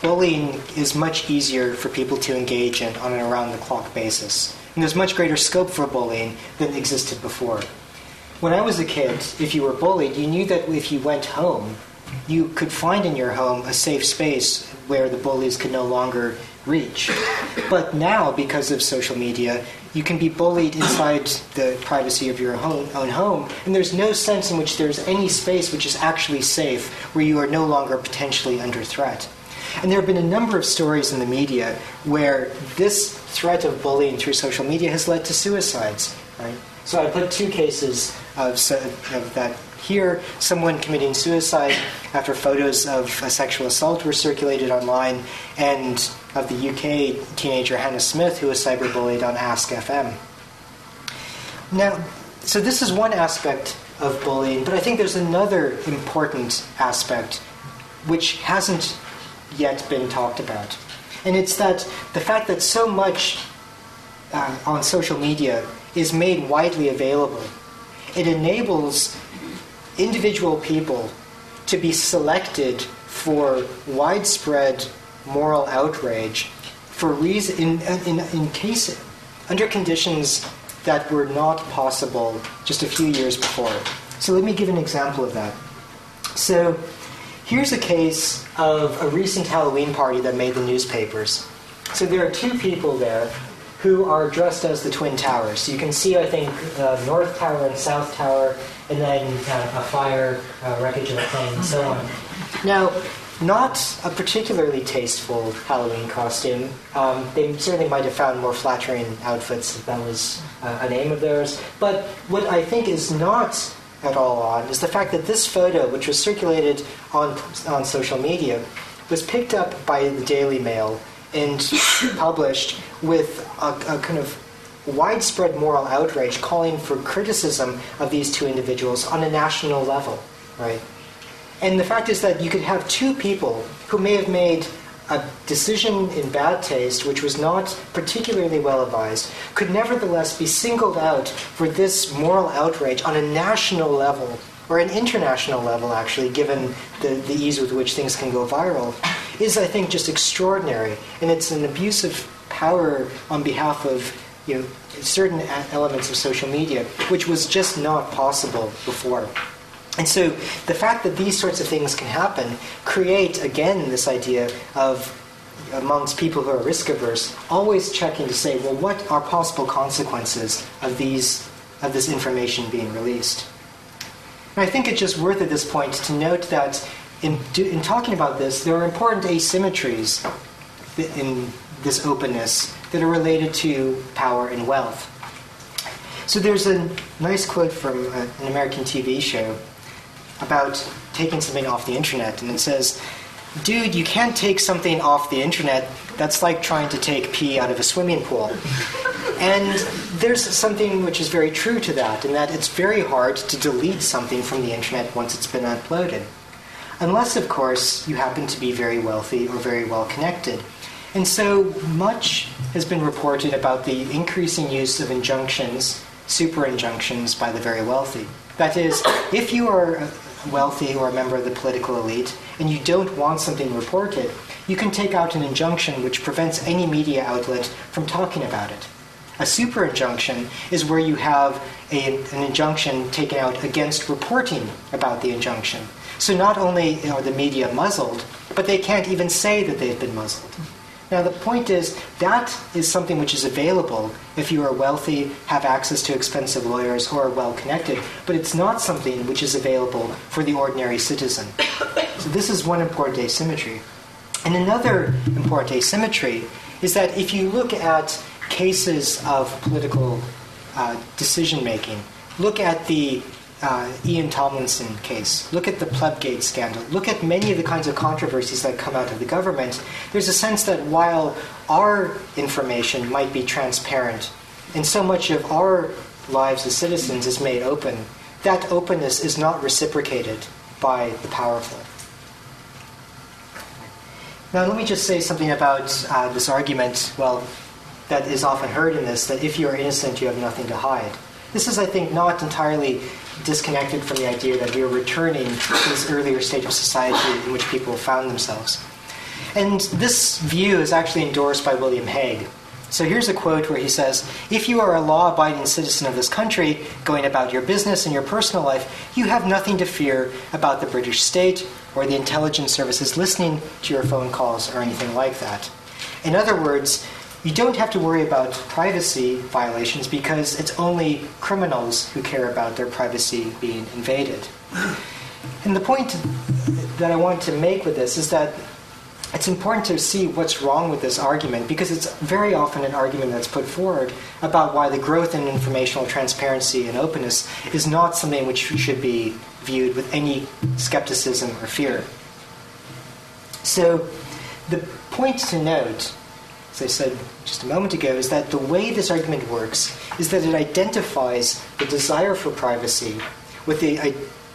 bullying is much easier for people to engage in on an around-the-clock basis. And there's much greater scope for bullying than existed before. When I was a kid, if you were bullied, you knew that if you went home, you could find in your home a safe space where the bullies could no longer reach. But now, because of social media, you can be bullied inside the privacy of your own home, and there's no sense in which there's any space which is actually safe where you are no longer potentially under threat. And there have been a number of stories in the media where this threat of bullying through social media has led to suicides. Right? So I put two cases of, of that here, someone committing suicide after photos of a sexual assault were circulated online, and of the U K teenager Hannah Smith, who was cyberbullied on Ask F M. Now, so this is one aspect of bullying, but I think there's another important aspect which hasn't yet been talked about. And it's that the fact that so much uh, on social media is made widely available, it enables individual people to be selected for widespread moral outrage for reason in, in, in case under conditions that were not possible just a few years before. So let me give an example of that. So here's a case of a recent Halloween party that made the newspapers. So there are two people there who are dressed as the Twin Towers. So you can see, I think, the uh, North Tower and South Tower, and then uh, a fire, uh, wreckage of a plane, and so on. Now, not a particularly tasteful Halloween costume. Um, they certainly might have found more flattering outfits if that was uh, an aim of theirs. But what I think is not at all odd is the fact that this photo, which was circulated on on social media, was picked up by the Daily Mail and published with a, a kind of widespread moral outrage calling for criticism of these two individuals on a national level, right? And the fact is that you could have two people who may have made a decision in bad taste, which was not particularly well-advised, could nevertheless be singled out for this moral outrage on a national level, or an international level, actually, given the, the ease with which things can go viral, is, I think, just extraordinary. And it's an abuse of power on behalf of You know, certain elements of social media, which was just not possible before. And so the fact that these sorts of things can happen create, again, this idea of, amongst people who are risk-averse, always checking to say, well, what are possible consequences of these of this information being released? And I think it's just worth at this point to note that in, in talking about this, there are important asymmetries in this openness that are related to power and wealth. So there's a nice quote from a, an American T V show about taking something off the internet, and it says, dude, you can't take something off the internet. That's like trying to take pee out of a swimming pool. And there's something which is very true to that, in that it's very hard to delete something from the internet once it's been uploaded. unless, of course, you happen to be very wealthy or very well connected. And so much has been reported about the increasing use of injunctions, super injunctions, by the very wealthy. That is, if you are wealthy or a member of the political elite and you don't want something reported, you can take out an injunction which prevents any media outlet from talking about it. A super injunction is where you have a, an injunction taken out against reporting about the injunction. So not only are the media muzzled, but they can't even say that they've been muzzled. Now the point is, that is something which is available if you are wealthy, have access to expensive lawyers, or are well connected, but it's not something which is available for the ordinary citizen. So this is one important asymmetry. And another important asymmetry is that if you look at cases of political uh, decision-making, look at the uh, Ian Tomlinson case, look at the Plebgate scandal, look at many of the kinds of controversies that come out of the government, there's a sense that while our information might be transparent and so much of our lives as citizens is made open, that openness is not reciprocated by the powerful. Now let me just say something about uh, this argument, well, that is often heard in this, that if you're innocent, you have nothing to hide. This is, I think, not entirely disconnected from the idea that we are returning to this earlier stage of society in which people found themselves. And this view is actually endorsed by William Hague. So here's a quote where he says, "If you are a law-abiding citizen of this country, going about your business and your personal life, you have nothing to fear about the British state or the intelligence services listening to your phone calls or anything like that." In other words, you don't have to worry about privacy violations because it's only criminals who care about their privacy being invaded. And the point that I want to make with this is that it's important to see what's wrong with this argument, because it's very often an argument that's put forward about why the growth in informational transparency and openness is not something which should be viewed with any skepticism or fear. So the point to note, as I said just a moment ago, is that the way this argument works is that it identifies the desire for privacy with the I-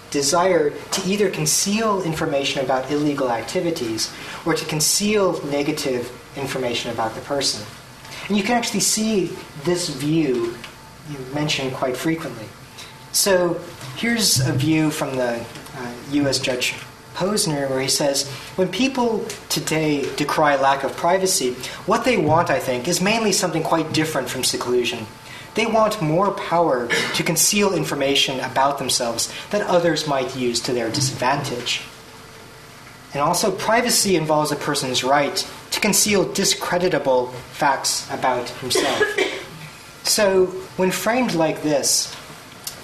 desire to either conceal information about illegal activities or to conceal negative information about the person. And you can actually see this view mentioned quite frequently. So here's a view from the uh, U S Judge Posner, where he says, "When people today decry lack of privacy, what they want, I think, is mainly something quite different from seclusion. They want more power to conceal information about themselves that others might use to their disadvantage. And also, privacy involves a person's right to conceal discreditable facts about himself." So, when framed like this,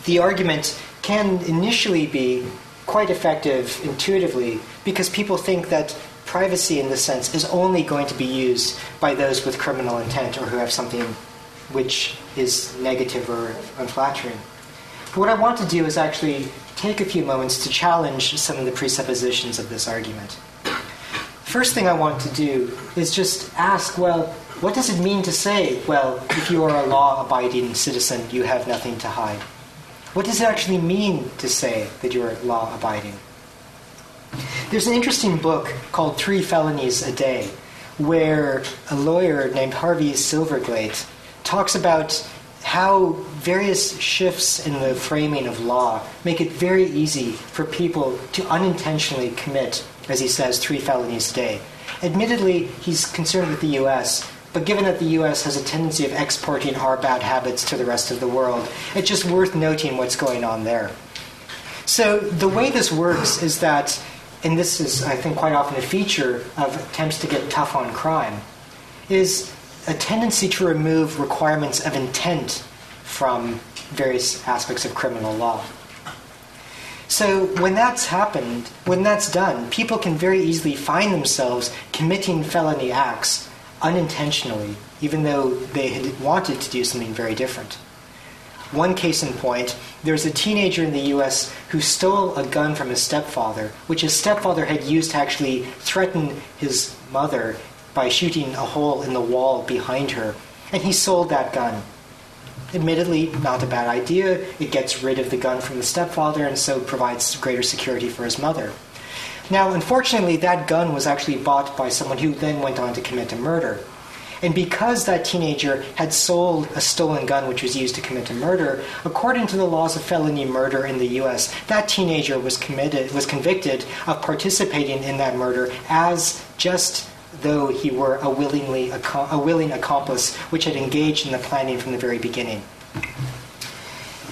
the argument can initially be quite effective intuitively, because people think that privacy in this sense is only going to be used by those with criminal intent or who have something which is negative or unflattering. But what I want to do is actually take a few moments to challenge some of the presuppositions of this argument. First thing I want to do is just ask, well, what does it mean to say, well, if you are a law-abiding citizen, you have nothing to hide? What does it actually mean to say that you're law-abiding? There's an interesting book called Three Felonies a Day, where a lawyer named Harvey Silverglate talks about how various shifts in the framing of law make it very easy for people to unintentionally commit, as he says, three felonies a day. Admittedly, he's concerned with the U S, but given that the U S has a tendency of exporting our bad habits to the rest of the world, it's just worth noting what's going on there. So the way this works is that, and this is, I think, quite often a feature of attempts to get tough on crime, is a tendency to remove requirements of intent from various aspects of criminal law. So when that's happened, when that's done, people can very easily find themselves committing felony acts unintentionally, even though they had wanted to do something very different. One case in point, there's a teenager in the U S who stole a gun from his stepfather, which his stepfather had used to actually threaten his mother by shooting a hole in the wall behind her, and he sold that gun. Admittedly, not a bad idea. It gets rid of the gun from the stepfather and so provides greater security for his mother. Now, unfortunately, that gun was actually bought by someone who then went on to commit a murder. And because that teenager had sold a stolen gun which was used to commit a murder, according to the laws of felony murder in the U S, that teenager was committed, was convicted of participating in that murder as just though he were a, willingly, a willing accomplice which had engaged in the planning from the very beginning.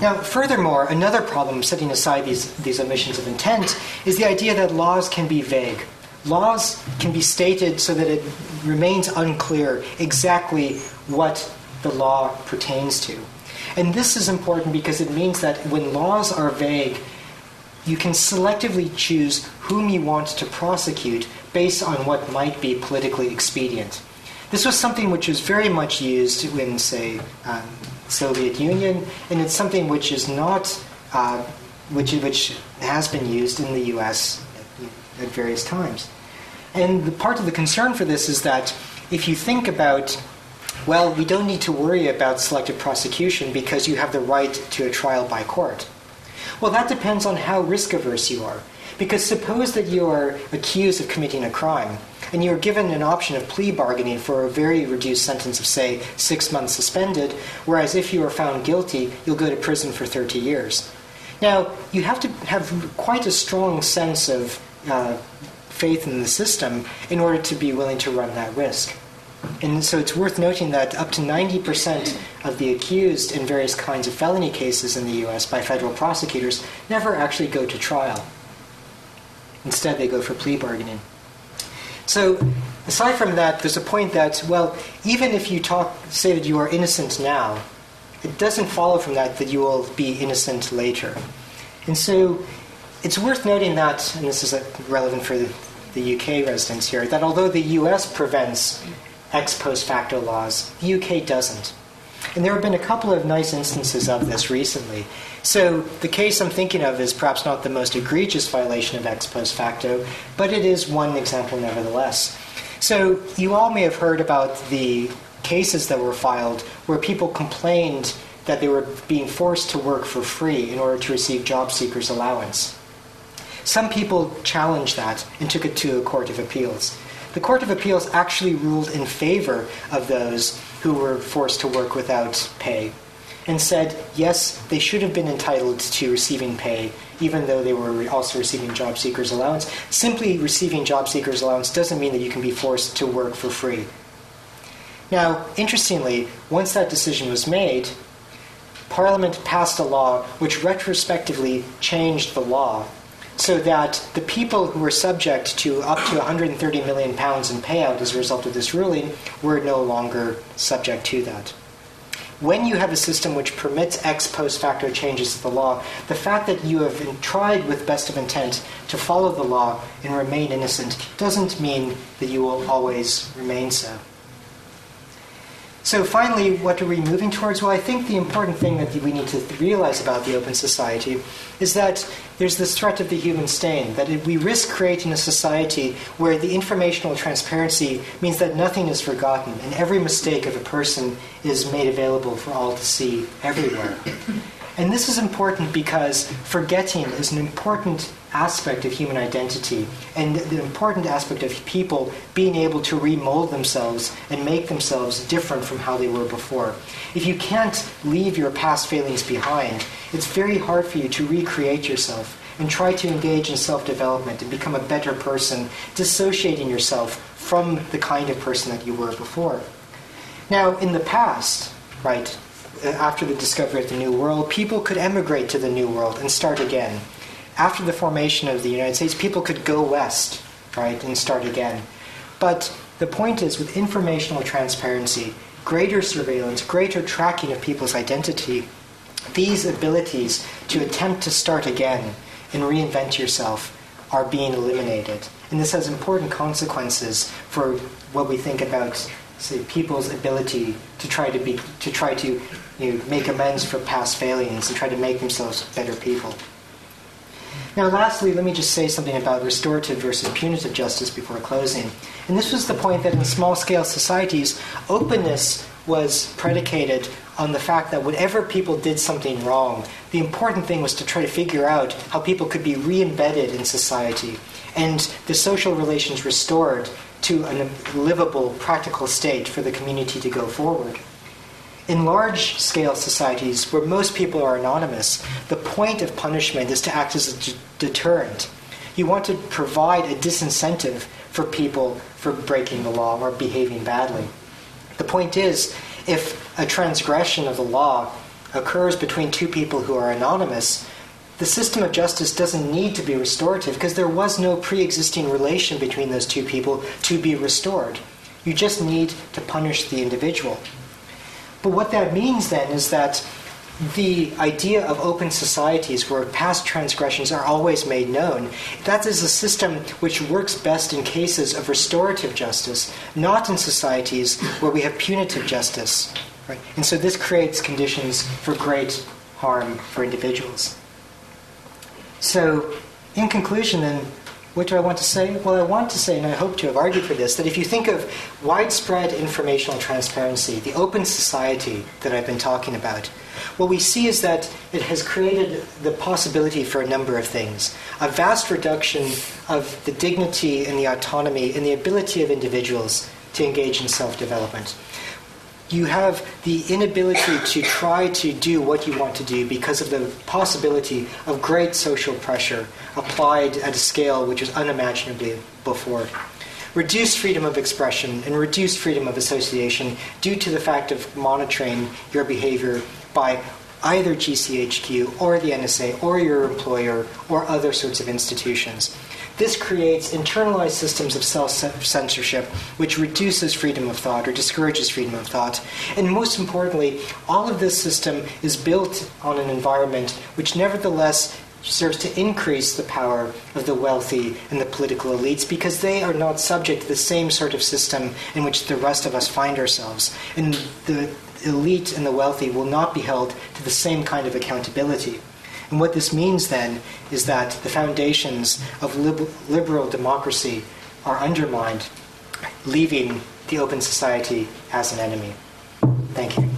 Now, furthermore, another problem, setting aside these, these omissions of intent, is the idea that laws can be vague. Laws can be stated so that it remains unclear exactly what the law pertains to. And this is important because it means that when laws are vague, you can selectively choose whom you want to prosecute based on what might be politically expedient. This was something which was very much used in, say, um, Soviet Union, and it's something which is not, uh, which which has been used in the U S at various times. And the part of the concern for this is that if you think about, well, we don't need to worry about selective prosecution because you have the right to a trial by court. Well, that depends on how risk-averse you are. Because suppose that you are accused of committing a crime and you're given an option of plea bargaining for a very reduced sentence of, say, six months suspended, whereas if you are found guilty, you'll go to prison for thirty years. Now, you have to have quite a strong sense of Uh, faith in the system in order to be willing to run that risk. And so it's worth noting that up to ninety percent of the accused in various kinds of felony cases in the U S by federal prosecutors never actually go to trial. Instead, they go for plea bargaining. So aside from that, there's a point that, well, even if you talk, say that you are innocent now, it doesn't follow from that that you will be innocent later. And so it's worth noting that, and this is relevant for the U K residents here, that although the U S prevents ex post facto laws, the U K doesn't. And there have been a couple of nice instances of this recently. So the case I'm thinking of is perhaps not the most egregious violation of ex post facto, but it is one example nevertheless. So you all may have heard about the cases that were filed where people complained that they were being forced to work for free in order to receive job seekers' allowance. Some people challenged that and took it to a court of appeals. The court of appeals actually ruled in favor of those who were forced to work without pay and said, yes, they should have been entitled to receiving pay, even though they were also receiving job seekers' allowance. Simply receiving job seekers' allowance doesn't mean that you can be forced to work for free. Now, interestingly, once that decision was made, Parliament passed a law which retrospectively changed the law so that the people who were subject to up to one hundred thirty million pounds in payout as a result of this ruling were no longer subject to that. When you have a system which permits ex post facto changes to the law, the fact that you have tried with best of intent to follow the law and remain innocent doesn't mean that you will always remain so. So finally, what are we moving towards? Well, I think the important thing that we need to realize about the open society is that there's this threat of the human stain, that we risk creating a society where the informational transparency means that nothing is forgotten and every mistake of a person is made available for all to see everywhere. And this is important because forgetting is an important aspect of human identity and the important aspect of people being able to remold themselves and make themselves different from how they were before. If you can't leave your past failings behind, it's very hard for you to recreate yourself and try to engage in self-development and become a better person, dissociating yourself from the kind of person that you were before. Now, in the past, right, after the discovery of the New World, people could emigrate to the New World and start again. After the formation of the United States, people could go west, right, and start again. But the point is, with informational transparency, greater surveillance, greater tracking of people's identity, these abilities to attempt to start again and reinvent yourself are being eliminated. And this has important consequences for what we think about, say, people's ability to try to be, to try to, you know, make amends for past failings and try to make themselves better people. Now, lastly, let me just say something about restorative versus punitive justice before closing. And this was the point that in small-scale societies, openness was predicated on the fact that whenever people did something wrong, the important thing was to try to figure out how people could be re-embedded in society and the social relations restored to a livable, practical state for the community to go forward. In large-scale societies, where most people are anonymous, the point of punishment is to act as a d- deterrent. You want to provide a disincentive for people for breaking the law or behaving badly. The point is, if a transgression of the law occurs between two people who are anonymous, the system of justice doesn't need to be restorative because there was no pre-existing relation between those two people to be restored. You just need to punish the individual. But what that means then is that the idea of open societies where past transgressions are always made known, that is a system which works best in cases of restorative justice, not in societies where we have punitive justice. Right? And so this creates conditions for great harm for individuals. So, in conclusion then, what do I want to say? Well, I want to say, and I hope to have argued for this, that if you think of widespread informational transparency, the open society that I've been talking about, what we see is that it has created the possibility for a number of things. A vast reduction of the dignity and the autonomy and the ability of individuals to engage in self-development. You have the inability to try to do what you want to do because of the possibility of great social pressure applied at a scale which was unimaginably before. Reduced freedom of expression and reduced freedom of association due to the fact of monitoring your behavior by either G C H Q or the N S A or your employer or other sorts of institutions. This creates internalized systems of self-censorship, which reduces freedom of thought or discourages freedom of thought. And most importantly, all of this system is built on an environment which nevertheless serves to increase the power of the wealthy and the political elites because they are not subject to the same sort of system in which the rest of us find ourselves. And the elite and the wealthy will not be held to the same kind of accountability. And what this means, then, is that the foundations of lib- liberal democracy are undermined, leaving the open society as an enemy. Thank you.